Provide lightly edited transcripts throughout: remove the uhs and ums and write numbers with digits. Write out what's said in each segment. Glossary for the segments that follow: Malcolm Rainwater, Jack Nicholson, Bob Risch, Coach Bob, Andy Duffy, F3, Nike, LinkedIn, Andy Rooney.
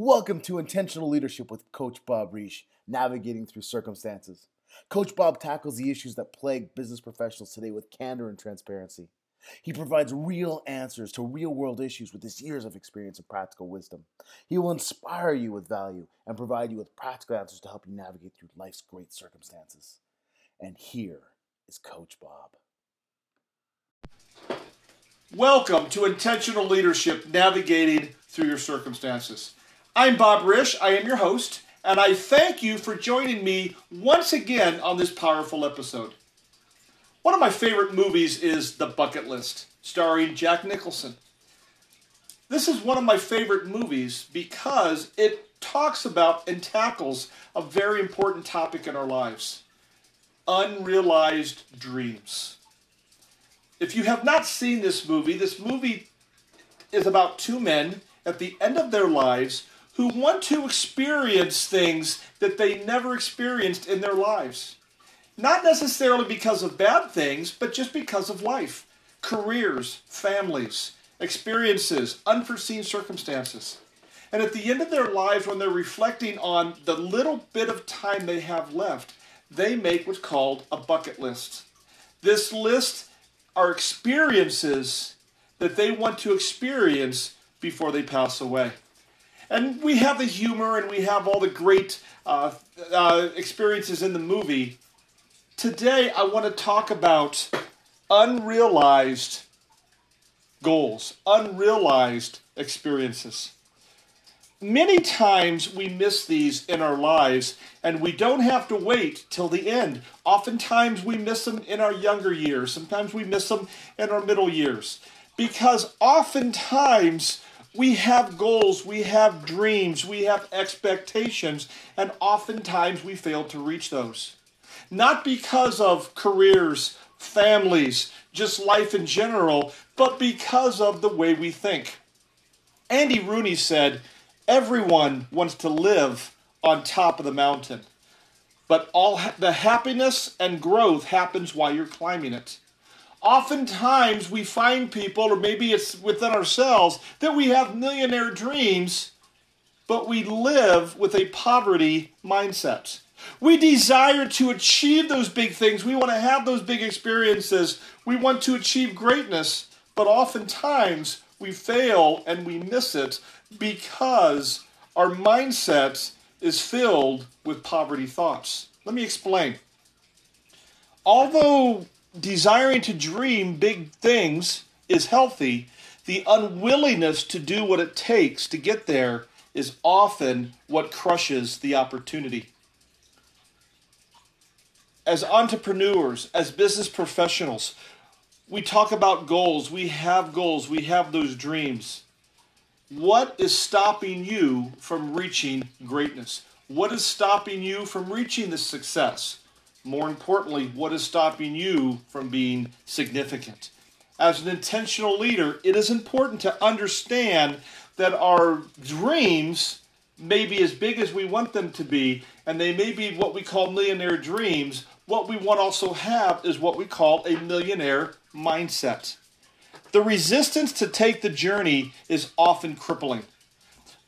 Welcome to Intentional Leadership with Coach Bob Risch, navigating through circumstances. Coach Bob tackles the issues that plague business professionals today with candor and transparency. He provides real answers to real-world issues with his years of experience and practical wisdom. He will inspire you with value and provide you with practical answers to help you navigate through life's great circumstances. And here is Coach Bob. Welcome to Intentional Leadership, Navigating Through Your Circumstances. I'm Bob Risch, I am your host, and I thank you for joining me once again on this powerful episode. One of my favorite movies is The Bucket List, starring Jack Nicholson. This is one of my favorite movies because it talks about and tackles a very important topic in our lives: unrealized dreams. If you have not seen this movie is about two men at the end of their lives who want to experience things that they never experienced in their lives. Not necessarily because of bad things, but just because of life, careers, families, experiences, unforeseen circumstances. And at the end of their lives, when they're reflecting on the little bit of time they have left, they make what's called a bucket list. This list are experiences that they want to experience before they pass away. And we have the humor and we have all the great experiences in the movie. Today, I want to talk about unrealized goals, unrealized experiences. Many times we miss these in our lives, and we don't have to wait till the end. Oftentimes we miss them in our younger years. Sometimes we miss them in our middle years. Because oftentimes we have goals, we have dreams, we have expectations, and oftentimes we fail to reach those. Not because of careers, families, just life in general, but because of the way we think. Andy Rooney said, "Everyone wants to live on top of the mountain, but all the happiness and growth happens while you're climbing it." Oftentimes we find people, or maybe it's within ourselves, that we have millionaire dreams, but we live with a poverty mindset. We desire to achieve those big things. We want to have those big experiences. We want to achieve greatness, but oftentimes we fail and we miss it because our mindset is filled with poverty thoughts. Let me explain. Although desiring to dream big things is healthy, the unwillingness to do what it takes to get there is often what crushes the opportunity. As entrepreneurs, as business professionals, we talk about goals, we have those dreams. What is stopping you from reaching greatness? What is stopping you from reaching the success? More importantly, what is stopping you from being significant? As an intentional leader, it is important to understand that our dreams may be as big as we want them to be, and they may be what we call millionaire dreams. What we want to also have is what we call a millionaire mindset. The resistance to take the journey is often crippling.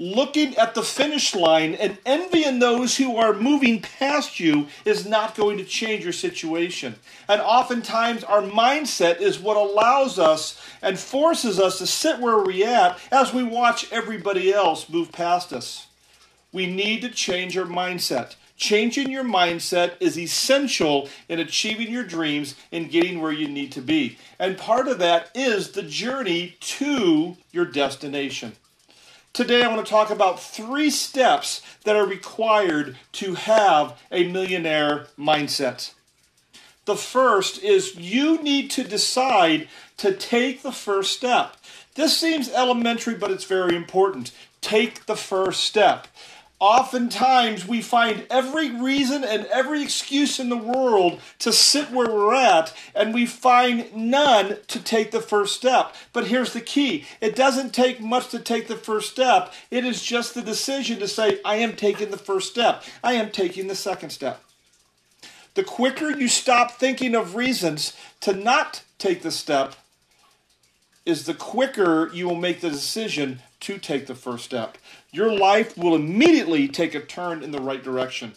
Looking at the finish line and envying those who are moving past you is not going to change your situation. And oftentimes our mindset is what allows us and forces us to sit where we're at as we watch everybody else move past us. We need to change our mindset. Changing your mindset is essential in achieving your dreams and getting where you need to be. And part of that is the journey to your destination. Today, I want to talk about 3 steps that are required to have a millionaire mindset. The first is you need to decide to take the first step. This seems elementary, but it's very important. Take the first step. Oftentimes, we find every reason and every excuse in the world to sit where we're at, and we find none to take the first step. But here's the key. It doesn't take much to take the first step. It is just the decision to say, I am taking the first step. I am taking the second step. The quicker you stop thinking of reasons to not take the step is the quicker you will make the decision to take the first step. Your life will immediately take a turn in the right direction.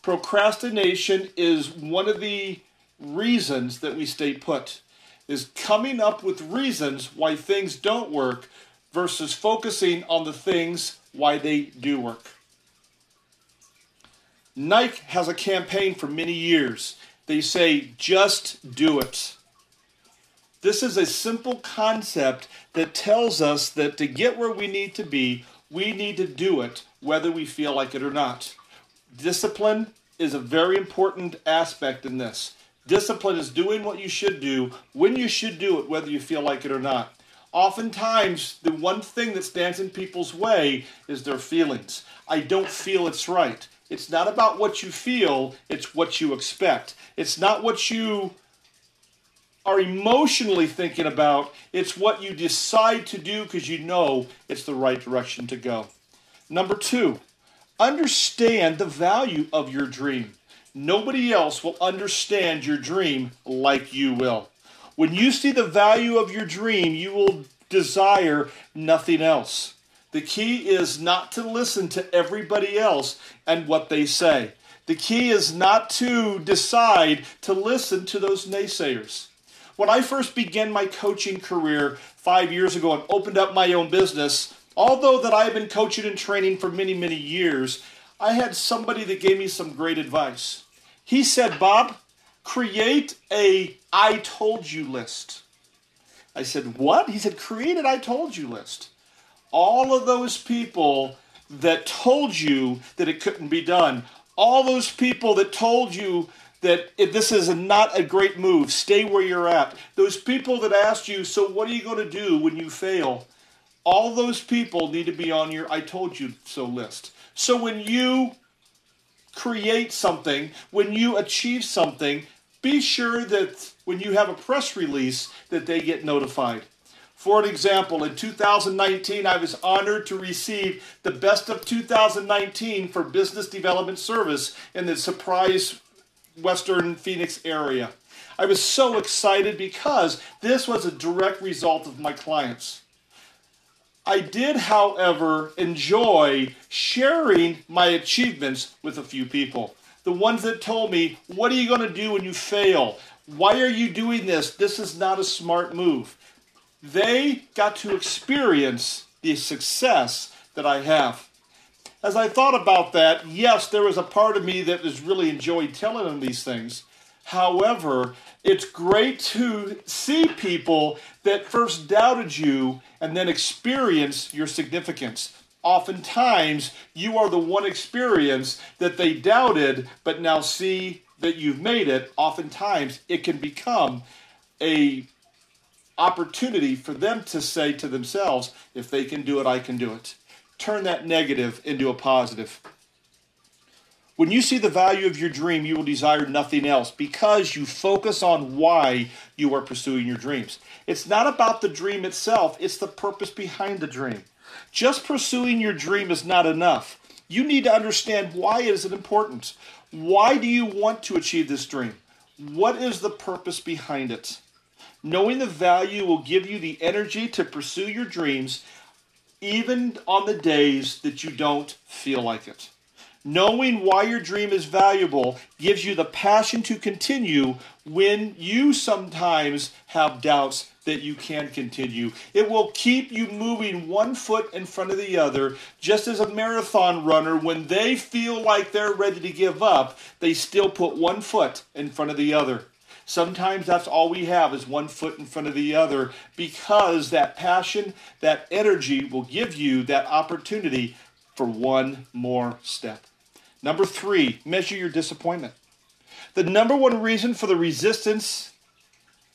Procrastination is one of the reasons that we stay put, is coming up with reasons why things don't work versus focusing on the things why they do work. Nike has a campaign for many years. They say, just do it. This is a simple concept that tells us that to get where we need to be, we need to do it, whether we feel like it or not. Discipline is a very important aspect in this. Discipline is doing what you should do, when you should do it, whether you feel like it or not. Oftentimes, the one thing that stands in people's way is their feelings. I don't feel it's right. It's not about what you feel, it's what you expect. It's not what you are emotionally thinking about, it's what you decide to do because you know it's the right direction to go. Number two, understand the value of your dream. Nobody else will understand your dream like you will. When you see the value of your dream, you will desire nothing else. The key is not to listen to everybody else and what they say. The key is not to decide to listen to those naysayers. When I first began my coaching career 5 years ago and opened up my own business, although that I had been coaching and training for many, many years, I had somebody that gave me some great advice. He said, Bob, create a I told you list. I said, what? He said, create an I told you list. All of those people that told you that it couldn't be done, all those people that told you that this is not a great move, stay where you're at, those people that asked you, so what are you going to do when you fail? All those people need to be on your I told you so list. So when you create something, when you achieve something, be sure that when you have a press release that they get notified. For an example, in 2019, I was honored to receive the Best of 2019 for Business Development Service in the Surprise Western Phoenix area. I was so excited because this was a direct result of my clients. I did, however, enjoy sharing my achievements with a few people. The ones that told me, what are you going to do when you fail? Why are you doing this? This is not a smart move. They got to experience the success that I have. As I thought about that, yes, there was a part of me that has really enjoyed telling them these things. However, it's great to see people that first doubted you and then experience your significance. Oftentimes, you are the one experience that they doubted, but now see that you've made it. Oftentimes, it can become a opportunity for them to say to themselves, if they can do it, I can do it. Turn that negative into a positive. When you see the value of your dream, you will desire nothing else because you focus on why you are pursuing your dreams. It's not about the dream itself, it's the purpose behind the dream. Just pursuing your dream is not enough. You need to understand why is it important. Why do you want to achieve this dream? What is the purpose behind it? Knowing the value will give you the energy to pursue your dreams even on the days that you don't feel like it. Knowing why your dream is valuable gives you the passion to continue when you sometimes have doubts that you can continue. It will keep you moving one foot in front of the other, just as a marathon runner, when they feel like they're ready to give up, they still put one foot in front of the other. Sometimes that's all we have is one foot in front of the other, because that passion, that energy will give you that opportunity for one more step. Number three, measure your disappointment. The number one reason for the resistance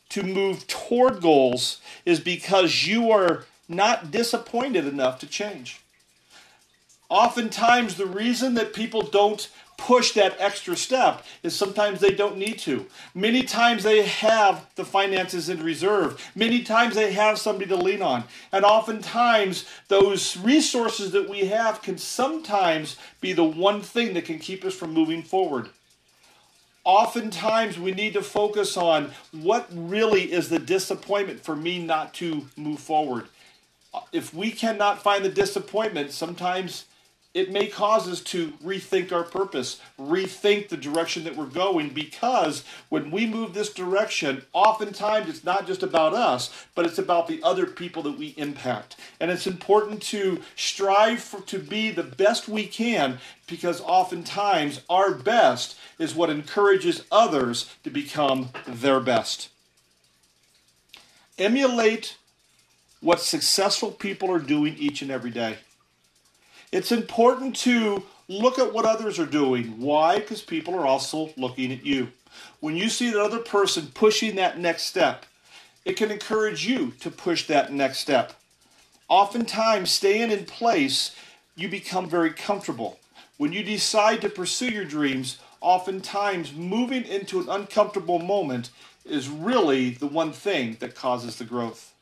to move toward goals is because you are not disappointed enough to change. Oftentimes, the reason that people don't push that extra step is sometimes they don't need to. Many times they have the finances in reserve. Many times they have somebody to lean on. And oftentimes those resources that we have can sometimes be the one thing that can keep us from moving forward. Oftentimes we need to focus on what really is the disappointment for me not to move forward. if we cannot find the disappointment, sometimes it may cause us to rethink our purpose, rethink the direction that we're going, because when we move this direction, oftentimes it's not just about us, but it's about the other people that we impact. And it's important to strive to be the best we can, because oftentimes our best is what encourages others to become their best. Emulate what successful people are doing each and every day. It's important to look at what others are doing. Why? Because people are also looking at you. When you see that other person pushing that next step, it can encourage you to push that next step. Oftentimes, staying in place, you become very comfortable. When you decide to pursue your dreams, oftentimes moving into an uncomfortable moment is really the one thing that causes the growth.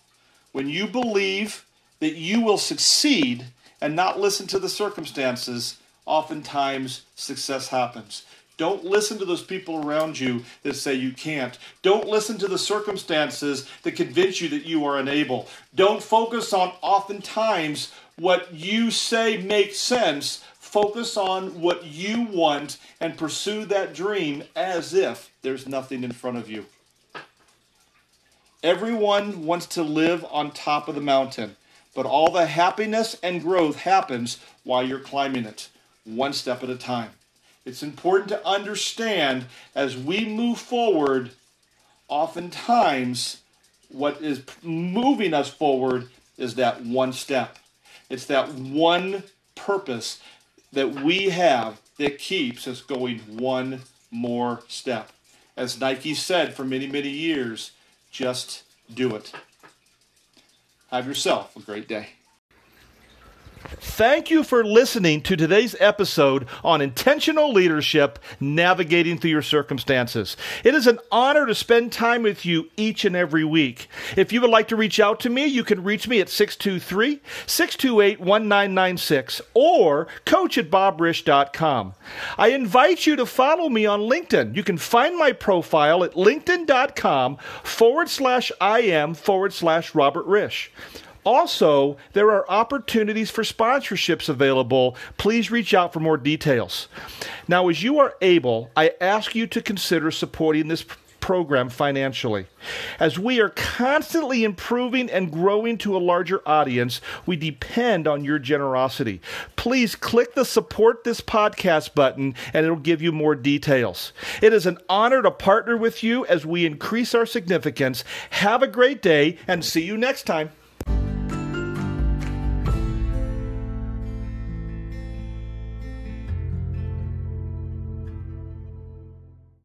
When you believe that you will succeed and not listen to the circumstances, oftentimes success happens. Don't listen to those people around you that say you can't. Don't listen to the circumstances that convince you that you are unable. Don't focus on oftentimes what you say makes sense. Focus on what you want and pursue that dream as if there's nothing in front of you. Everyone wants to live on top of the mountain, but all the happiness and growth happens while you're climbing it, one step at a time. It's important to understand as we move forward, oftentimes what is moving us forward is that one step. It's that one purpose that we have that keeps us going one more step. As Nike said for many, many years, just do it. Have yourself a great day. Thank you for listening to today's episode on intentional leadership, navigating through your circumstances. It is an honor to spend time with you each and every week. If you would like to reach out to me, you can reach me at 623-628-1996 or coach@bobrisch.com. I invite you to follow me on LinkedIn. You can find my profile at linkedin.com/IM/Robert Risch. Also, there are opportunities for sponsorships available. Please reach out for more details. Now, as you are able, I ask you to consider supporting this program financially. As we are constantly improving and growing to a larger audience, we depend on your generosity. Please click the Support This Podcast button and it'll give you more details. It is an honor to partner with you as we increase our significance. Have a great day and see you next time.